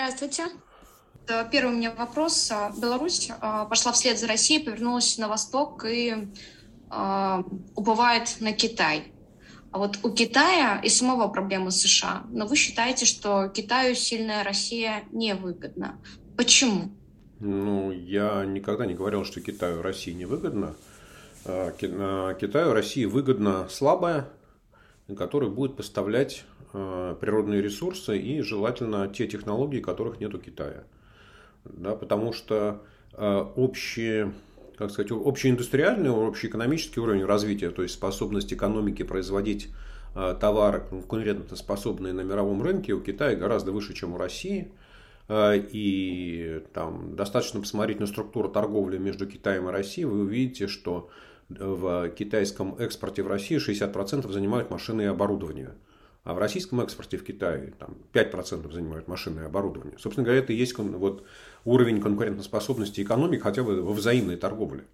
Здравствуйте. Первый у меня вопрос. Беларусь пошла вслед за Россией, повернулась на восток и уповает на Китай. А вот у Китая и самого проблемы США. Но вы считаете, что Китаю сильная Россия невыгодна. Почему? Ну, я никогда не говорил, что Китаю России невыгодна. Китаю России выгодна слабая, которая будет поставлять природные ресурсы и желательно те технологии, которых нет у Китая. Да, потому что общеиндустриальный, общеэкономический уровень развития, то есть способность экономики производить товары, конкурентоспособные на мировом рынке, у Китая гораздо выше, чем у России. И там достаточно посмотреть на структуру торговли между Китаем и Россией, вы увидите, что в китайском экспорте в России 60% занимают машины и оборудование. А в российском экспорте в Китае там, 5% занимают машины и оборудование. Собственно говоря, это и есть уровень конкурентоспособности экономик, хотя бы во взаимной торговле.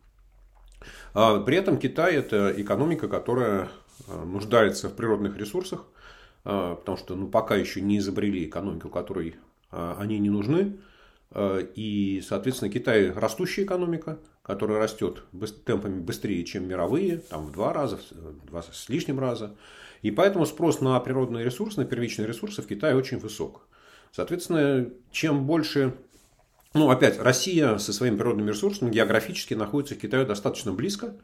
При этом Китай – это экономика, которая нуждается в природных ресурсах, потому что пока еще не изобрели экономику, которой они не нужны. И, соответственно, Китай – растущая экономика, которая растет темпами быстрее, чем мировые, там, в 2 раза, в 2 с лишним раза. И поэтому спрос на природные ресурсы, на первичные ресурсы в Китае очень высок. Соответственно, чем больше... опять, Россия со своими природными ресурсами географически находится к Китаю достаточно близко.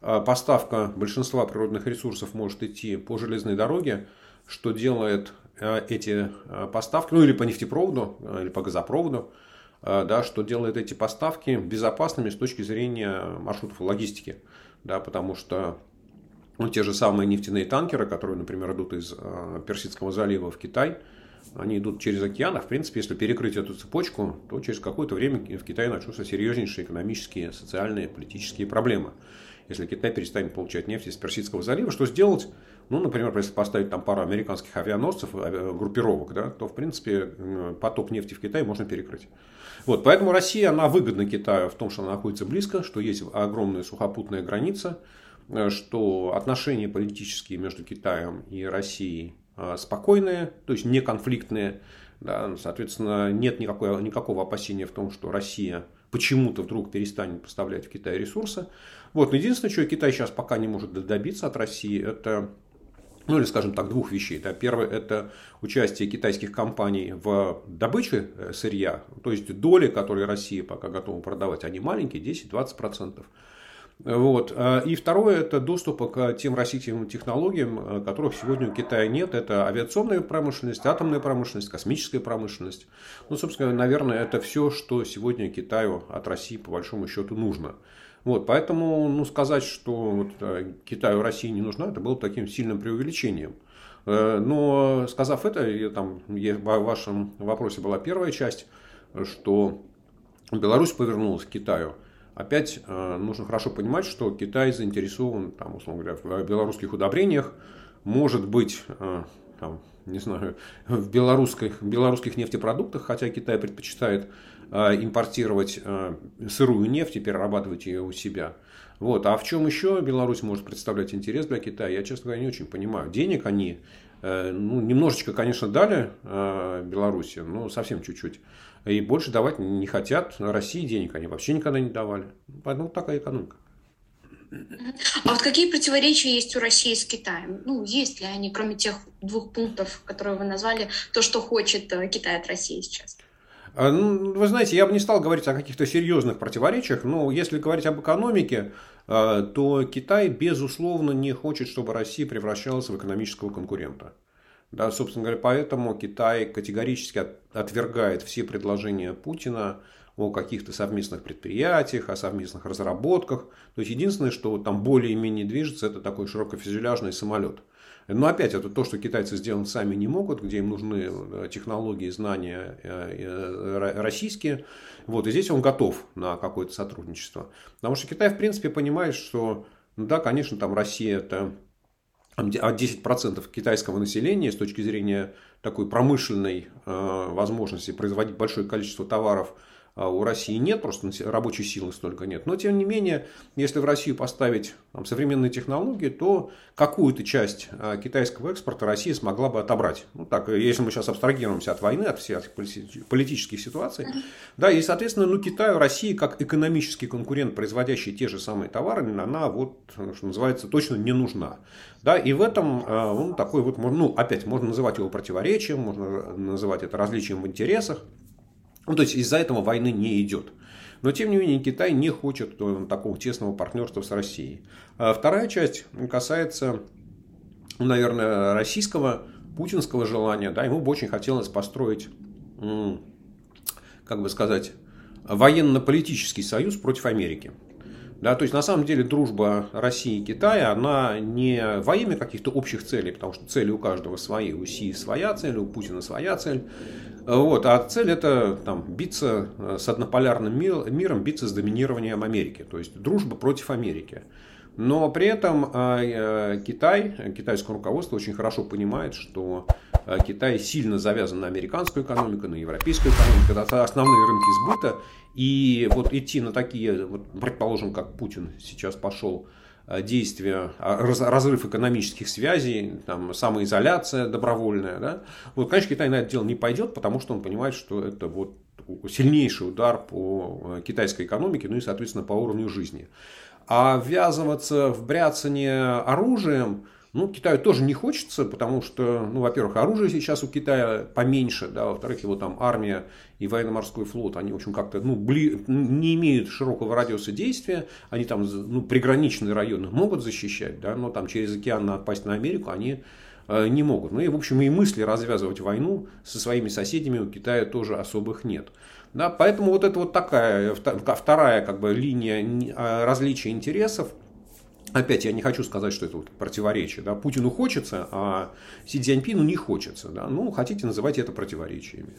Поставка большинства природных ресурсов может идти по железной дороге, что делает эти поставки, или по нефтепроводу, или по газопроводу, да, что делает эти поставки безопасными с точки зрения маршрутов логистики. Да, потому что те же самые нефтяные танкеры, которые, например, идут из Персидского залива в Китай, они идут через океан, а в принципе, если перекрыть эту цепочку, то через какое-то время в Китае начнутся серьезнейшие экономические, социальные, политические проблемы. Если Китай перестанет получать нефть из Персидского залива, что сделать? Например, если поставить там пару американских авианосцев, группировок, да, то, в принципе, поток нефти в Китае можно перекрыть. Поэтому Россия, она выгодна Китаю в том, что она находится близко, что есть огромная сухопутная граница, что отношения политические между Китаем и Россией спокойные, то есть не конфликтные. Да, соответственно, нет никакого опасения в том, что Россия почему-то вдруг перестанет поставлять в Китай ресурсы. Единственное, чего Китай сейчас пока не может добиться от России, это, или скажем так, 2 вещей. Да. Первое, это участие китайских компаний в добыче сырья, то есть доли, которые Россия пока готова продавать, они маленькие, 10-20%. И второе, это доступ к тем российским технологиям, которых сегодня у Китая нет. Это авиационная промышленность, атомная промышленность, космическая промышленность. Собственно, наверное, это все, что сегодня Китаю от России по большому счету нужно. Поэтому сказать, что Китаю Россия не нужна, это было таким сильным преувеличением. Но сказав это, в вашем вопросе была первая часть, что Беларусь повернулась к Китаю. Опять нужно хорошо понимать, что Китай заинтересован, условно говоря, в белорусских удобрениях, может быть, в белорусских нефтепродуктах, хотя Китай предпочитает импортировать сырую нефть и перерабатывать ее у себя. А в чем еще Беларусь может представлять интерес для Китая, я, честно говоря, не очень понимаю. Денег они немножечко, конечно, дали Беларуси, но совсем чуть-чуть. И больше давать не хотят. России денег они вообще никогда не давали. Поэтому такая экономика. А какие противоречия есть у России с Китаем? Есть ли они, кроме тех 2 пунктов, которые вы назвали, то, что хочет Китай от России сейчас? Вы знаете, я бы не стал говорить о каких-то серьезных противоречиях, но если говорить об экономике, то Китай, безусловно, не хочет, чтобы Россия превращалась в экономического конкурента. Да, собственно говоря, поэтому Китай категорически отвергает все предложения Путина о каких-то совместных предприятиях, о совместных разработках. То есть, единственное, что там более-менее движется, это такой широкофюзеляжный самолет. Но опять, это то, что китайцы сделать сами не могут, где им нужны технологии, знания российские. И здесь он готов на какое-то сотрудничество. Потому что Китай, в принципе, понимает, что, конечно, там Россия – это... 10% китайского населения с точки зрения такой промышленной возможности производить большое количество товаров А у России нет, просто рабочей силы столько нет. Но, тем не менее, если в Россию поставить там современные технологии, то какую-то часть китайского экспорта Россия смогла бы отобрать. Ну, так, если мы сейчас абстрагируемся от войны, от всех политических ситуаций. Да, и, соответственно, Китаю, России, как экономический конкурент, производящий те же самые товары, она, вот, что называется, точно не нужна. Да, и в этом он такой вот, опять, можно называть его противоречием, можно называть это различием в интересах. Ну, то есть, из-за этого войны не идет. Но, тем не менее, Китай не хочет такого тесного партнерства с Россией. Вторая часть касается, наверное, российского, путинского желания. Да, ему бы очень хотелось построить, как бы сказать, военно-политический союз против Америки. Да, то есть, на самом деле, дружба России и Китая, она не во имя каких-то общих целей, потому что цели у каждого свои, у Си своя цель, у Путина своя цель. Вот, а цель это там, биться с однополярным миром, биться с доминированием Америки, то есть дружба против Америки. Но при этом Китай, китайское руководство очень хорошо понимает, что Китай сильно завязан на американскую экономику, на европейскую экономику, это основные рынки сбыта. И вот идти на такие, вот, предположим, как Путин сейчас пошел, действия, разрыв экономических связей, там, самоизоляция добровольная. Да? Вот, конечно, Китай на это дело не пойдет, потому что он понимает, что это вот сильнейший удар по китайской экономике, ну и, соответственно, по уровню жизни. А ввязываться в бряцание оружием, Китаю тоже не хочется, потому что, во-первых, оружие сейчас у Китая поменьше, да, во-вторых, его там армия и военно-морской флот, они, в общем, как-то не имеют широкого радиуса действия, они там приграничные районы могут защищать, да, но там через океан напасть на Америку они не могут. Ну и, в общем, и мысли развязывать войну со своими соседями у Китая тоже особых нет. Да, поэтому вот это вот такая вторая как бы линия различия интересов. Опять я не хочу сказать, что это вот противоречие. Да? Путину хочется, а Си Цзиньпину не хочется. Да? Хотите, называйте это противоречиями.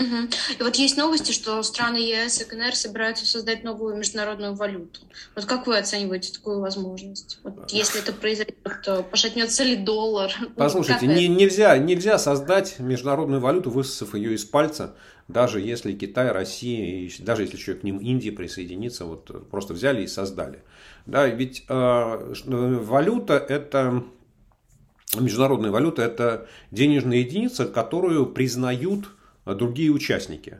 Угу. И вот есть новости, что страны ЕС и КНР собираются создать новую международную валюту. Вот как вы оцениваете такую возможность? Вот если это произойдет, то пошатнется ли доллар? Послушайте, нельзя создать международную валюту, высосав ее из пальца, даже если Китай, Россия, и даже если еще к ним Индия присоединится, вот просто взяли и создали. Да, ведь международная валюта – это денежная единица, которую признают другие участники,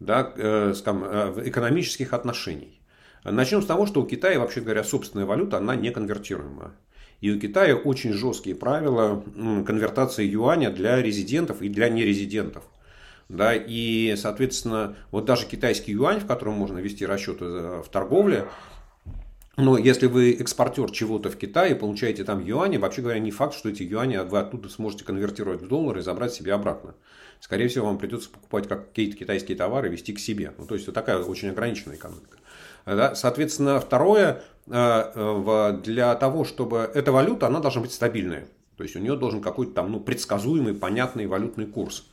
да, экономических отношений. Начнем с того, что у Китая, вообще говоря, собственная валюта, она неконвертируемая. И у Китая очень жесткие правила конвертации юаня для резидентов и для нерезидентов. Да, и, соответственно, вот даже китайский юань, в котором можно вести расчеты в торговле, но если вы экспортер чего-то в Китае, получаете там юани, вообще говоря, не факт, что эти юани вы оттуда сможете конвертировать в доллары и забрать себе обратно. Скорее всего, вам придется покупать какие-то китайские товары и везти к себе. То есть, вот такая очень ограниченная экономика. Да? Соответственно, второе, для того, чтобы эта валюта, она должна быть стабильная. То есть, у нее должен какой-то там предсказуемый, понятный валютный курс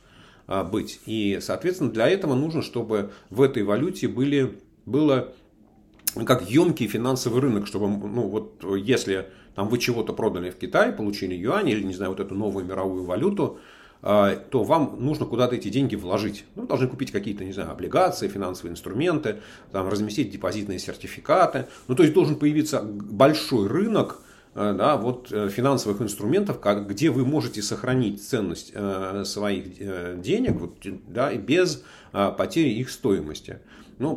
быть. И, соответственно, для этого нужно, чтобы в этой валюте было как емкий финансовый рынок, чтобы, если там вы чего-то продали в Китае, получили юань или, не знаю, вот эту новую мировую валюту, то вам нужно куда-то эти деньги вложить. Вы должны купить какие-то, не знаю, облигации, финансовые инструменты, там, разместить депозитные сертификаты. То есть должен появиться большой рынок, да, вот, финансовых инструментов, где вы можете сохранить ценность своих денег, вот, да, и без потери их стоимости.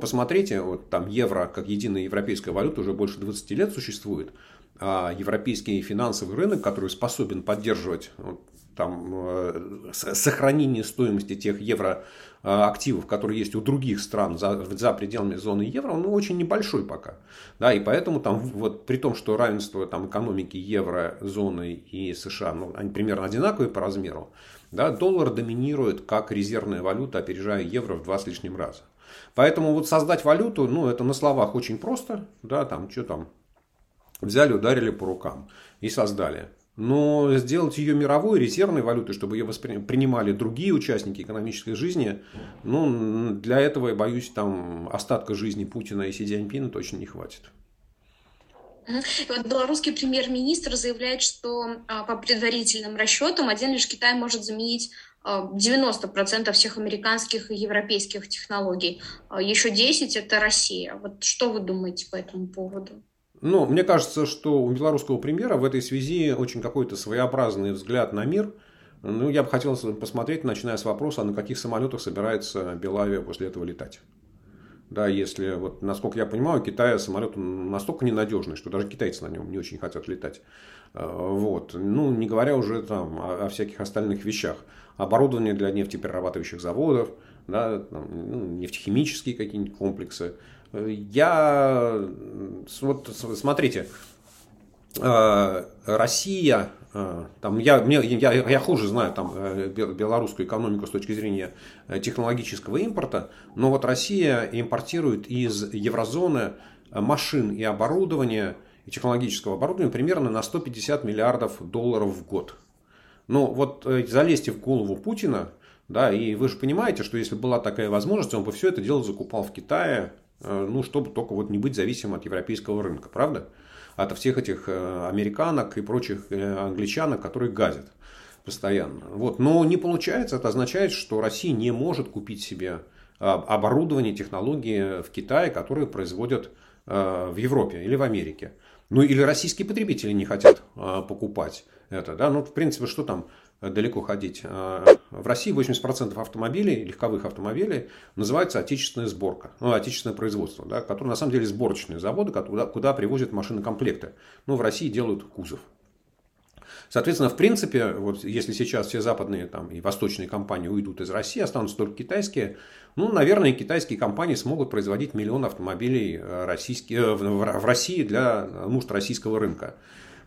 Посмотрите, вот там евро, как единая европейская валюта, уже больше 20 лет существует. А европейский финансовый рынок, который способен поддерживать сохранение стоимости тех евроактивов, которые есть у других стран за пределами зоны евро, он очень небольшой пока. Да, и поэтому при том, что равенство экономики еврозоны и США, они примерно одинаковые по размеру, да, доллар доминирует как резервная валюта, опережая евро в 2 с лишним раза. Поэтому вот создать валюту, это на словах очень просто, да, взяли, ударили по рукам и создали. Но сделать ее мировой резервной валютой, чтобы ее принимали другие участники экономической жизни, для этого, я боюсь, остатка жизни Путина и Си Цзиньпина точно не хватит. Белорусский премьер-министр заявляет, что по предварительным расчетам один лишь Китай может заменить 90% всех американских и европейских технологий. Еще 10% это Россия. Вот что вы думаете по этому поводу? Ну, мне кажется, что у белорусского премьера в этой связи очень какой-то своеобразный взгляд на мир. Ну, я бы хотел посмотреть, начиная с вопроса, на каких самолетах собирается Белавия после этого летать. Да, если, вот, насколько я понимаю, у Китая самолет настолько ненадежный, что даже китайцы на нем не очень хотят летать. Вот. Ну, не говоря уже там, о всяких остальных вещах. Оборудование для нефтеперерабатывающих заводов, да, там, ну, нефтехимические какие-нибудь комплексы. Вот, смотрите, Россия, там, я хуже знаю там, белорусскую экономику с точки зрения технологического импорта, но вот Россия импортирует из еврозоны машин и оборудования, и технологического оборудования примерно на $150 миллиардов в год. Но вот залезьте в голову Путина, да, и вы же понимаете, что если была такая возможность, он бы все это дело закупал в Китае, ну, чтобы только вот не быть зависимым от европейского рынка, правда? От всех этих американок и прочих англичанок, которые газят постоянно. Вот. Но не получается, это означает, что Россия не может купить себе оборудование, технологии в Китае, которые производят в Европе или в Америке. Ну, или российские потребители не хотят покупать это. Да? Ну, в принципе, что там далеко ходить? В России 80% автомобилей, легковых автомобилей, называется отечественная сборка, ну, отечественное производство, да, которое на самом деле сборочные заводы, куда привозят машинокомплекты. Ну, в России делают кузов. Соответственно, в принципе, вот если сейчас все западные там, и восточные компании уйдут из России, останутся только китайские, ну, наверное, китайские компании смогут производить 1 миллион автомобилей в России для нужд российского рынка.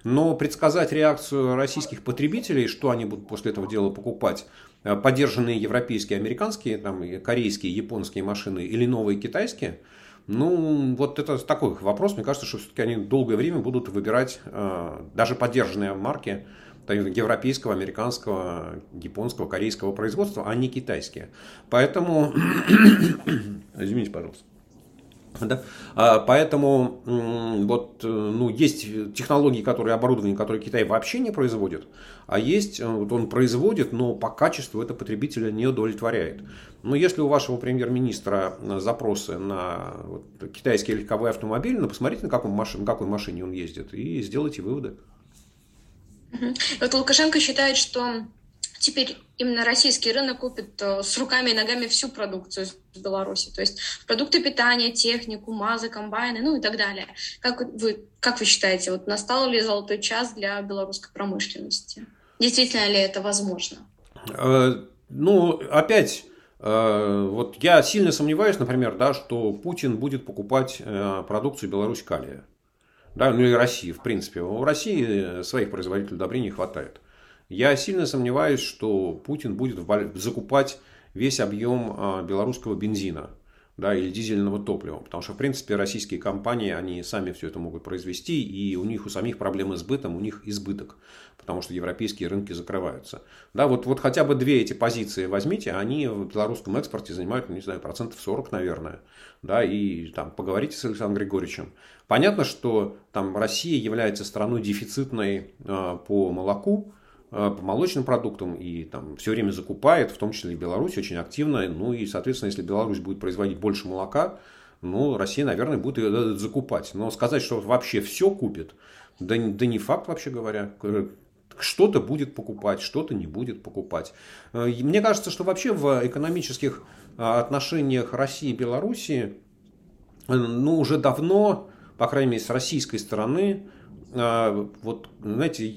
Но предсказать реакцию российских потребителей, что они будут после этого дела покупать, подержанные европейские, американские, там, корейские, японские машины или новые китайские, ну, вот это такой вопрос. Мне кажется, что все-таки они долгое время будут выбирать даже подержанные марки европейского, американского, японского, корейского производства, а не китайские. Поэтому, извините, пожалуйста. Да? Поэтому вот, ну, есть технологии, которые, оборудование, которые Китай вообще не производит, а есть, вот он производит, но по качеству это потребителя не удовлетворяет. Но если у вашего премьер-министра запросы на вот, китайские легковые автомобили, ну, посмотрите, на какой машине он ездит, и сделайте выводы. Вот Лукашенко считает, что теперь именно российский рынок купит с руками и ногами всю продукцию из Беларуси. То есть продукты питания, технику, мазы, комбайны, ну и так далее. Как вы считаете, вот настал ли золотой час для белорусской промышленности? Действительно ли это возможно? Ну, опять, вот я сильно сомневаюсь, например, да, что Путин будет покупать продукцию «Беларусь-калия». Да, ну и России, в принципе. У России своих производителей удобрений не хватает. Я сильно сомневаюсь, что Путин будет закупать весь объем белорусского бензина, да, или дизельного топлива. Потому что, в принципе, российские компании, они сами все это могут произвести. И у них у самих проблемы с бытом, у них избыток. Потому что европейские рынки закрываются. Да, вот хотя бы две эти позиции возьмите. Они в белорусском экспорте занимают, не знаю, 40%, наверное. Да, и там поговорите с Александром Григорьевичем. Понятно, что там Россия является страной дефицитной по молоку, по молочным продуктам и там все время закупает, в том числе и Беларусь, очень активно. Ну и, соответственно, если Беларусь будет производить больше молока, ну, Россия, наверное, будет ее закупать. Но сказать, что вообще все купит, да не факт, вообще говоря. Что-то будет покупать, что-то не будет покупать. И мне кажется, что вообще в экономических отношениях России и Беларуси, ну, уже давно, по крайней мере, с российской стороны, вот, знаете,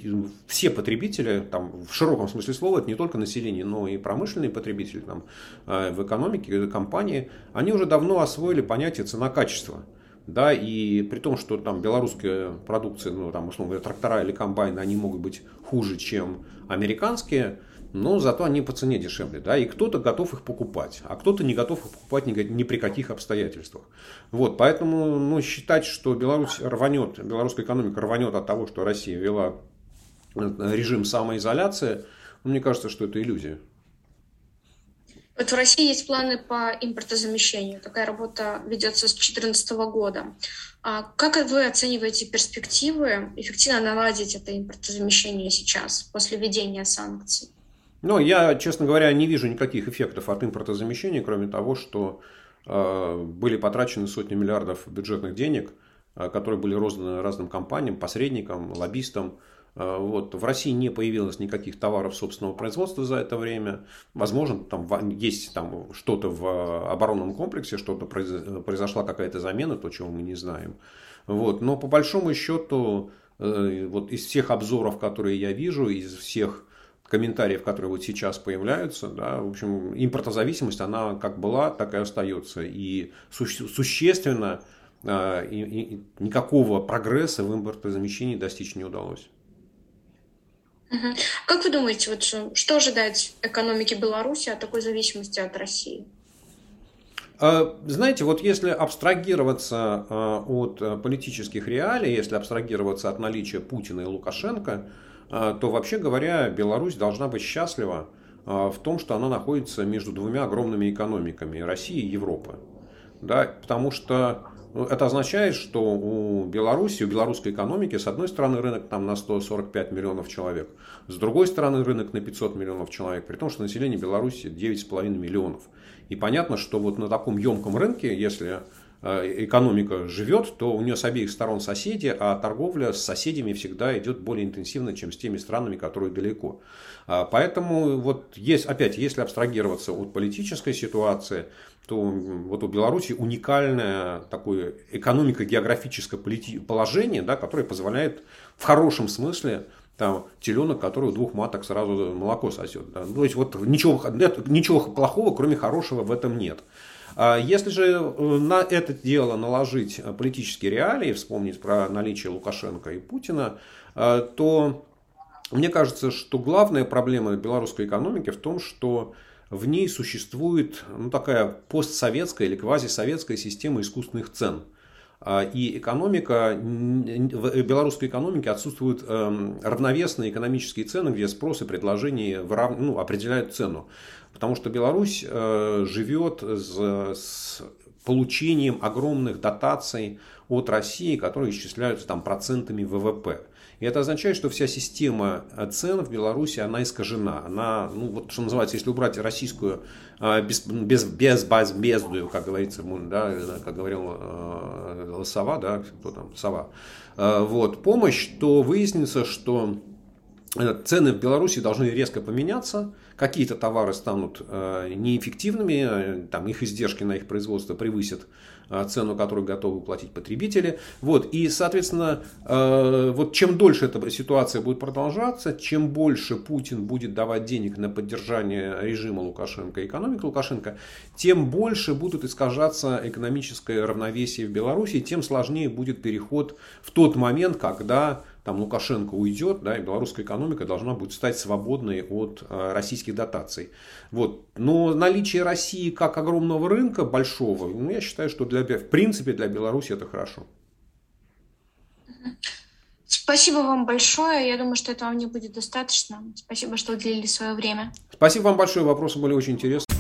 все потребители, там, в широком смысле слова, это не только население, но и промышленные потребители там, в экономике, компании, они уже давно освоили понятие цена-качество. Да, и при том, что там белорусская продукция, ну, там, условно говоря, трактора или комбайны, они могут быть хуже, чем американские, но зато они по цене дешевле, да, и кто-то готов их покупать, а кто-то не готов их покупать ни при каких обстоятельствах. Вот, поэтому, ну, считать, что Беларусь рванет, белорусская экономика рванет от того, что Россия ввела режим самоизоляции, ну, мне кажется, что это иллюзия. Вот в России есть планы по импортозамещению. Такая работа ведется с 2014 года. Как вы оцениваете перспективы эффективно наладить это импортозамещение сейчас, после введения санкций? Но я, честно говоря, не вижу никаких эффектов от импортозамещения, кроме того, что были потрачены сотни миллиардов бюджетных денег, которые были розданы разным компаниям, посредникам, лоббистам. Вот. В России не появилось никаких товаров собственного производства за это время. Возможно, там есть там что-то в оборонном комплексе, что-то произошла какая-то замена, то, чего мы не знаем. Вот. Но по большому счету, вот из всех обзоров, которые я вижу, из всех комментариев, которые вот сейчас появляются, да, в общем, импортозависимость, она как была, так и остается. И существенно никакого прогресса в импортозамещении достичь не удалось. Как вы думаете, вот что ожидать экономики Беларуси от такой зависимости от России? Знаете, вот если абстрагироваться от политических реалий, если абстрагироваться от наличия Путина и Лукашенко, то вообще говоря, Беларусь должна быть счастлива в том, что она находится между двумя огромными экономиками – России и Европы. Да, потому что это означает, что у Беларуси, у белорусской экономики, с одной стороны, рынок там на 145 миллионов человек, с другой стороны, рынок на 500 миллионов человек, при том, что население Беларуси 9,5 миллионов. И понятно, что вот на таком емком рынке, если экономика живет, то у нее с обеих сторон соседи, а торговля с соседями всегда идет более интенсивно, чем с теми странами, которые далеко. Поэтому, вот есть, опять, если абстрагироваться от политической ситуации, то вот у Беларуси уникальное такое экономико-географическое положение, да, которое позволяет в хорошем смысле там теленок, который у двух маток сразу молоко сосет. Да. То есть вот ничего плохого, кроме хорошего, в этом нет. Если же на это дело наложить политические реалии, вспомнить про наличие Лукашенко и Путина, то мне кажется, что главная проблема белорусской экономики в том, что в ней существует такая постсоветская или квазисоветская система искусственных цен. И экономика, в белорусской экономике отсутствуют равновесные экономические цены, где спрос и предложение определяют цену. Потому что Беларусь живет с получением огромных дотаций от России, которые исчисляются там процентами ВВП. И это означает, что вся система цен в Беларуси, она искажена. Она, что называется, если убрать российскую безбазбездую, как говорится, да, как говорил Сова, да, кто там, Сова, вот, помощь, то выяснится, что цены в Беларуси должны резко поменяться, какие-то товары станут неэффективными, там, их издержки на их производство превысят цену, которую готовы платить потребители. Вот. И, соответственно, вот чем дольше эта ситуация будет продолжаться, чем больше Путин будет давать денег на поддержание режима Лукашенко и экономики Лукашенко, тем больше будут искажаться экономическое равновесие в Беларуси, тем сложнее будет переход в тот момент, когда там Лукашенко уйдет, да, и белорусская экономика должна будет стать свободной от российских дотаций. Вот. Но наличие России как огромного рынка, большого, я считаю, что в принципе для Беларуси это хорошо. Спасибо вам большое. Я думаю, что этого вам не будет достаточно. Спасибо, что уделили свое время. Спасибо вам большое. Вопросы были очень интересны.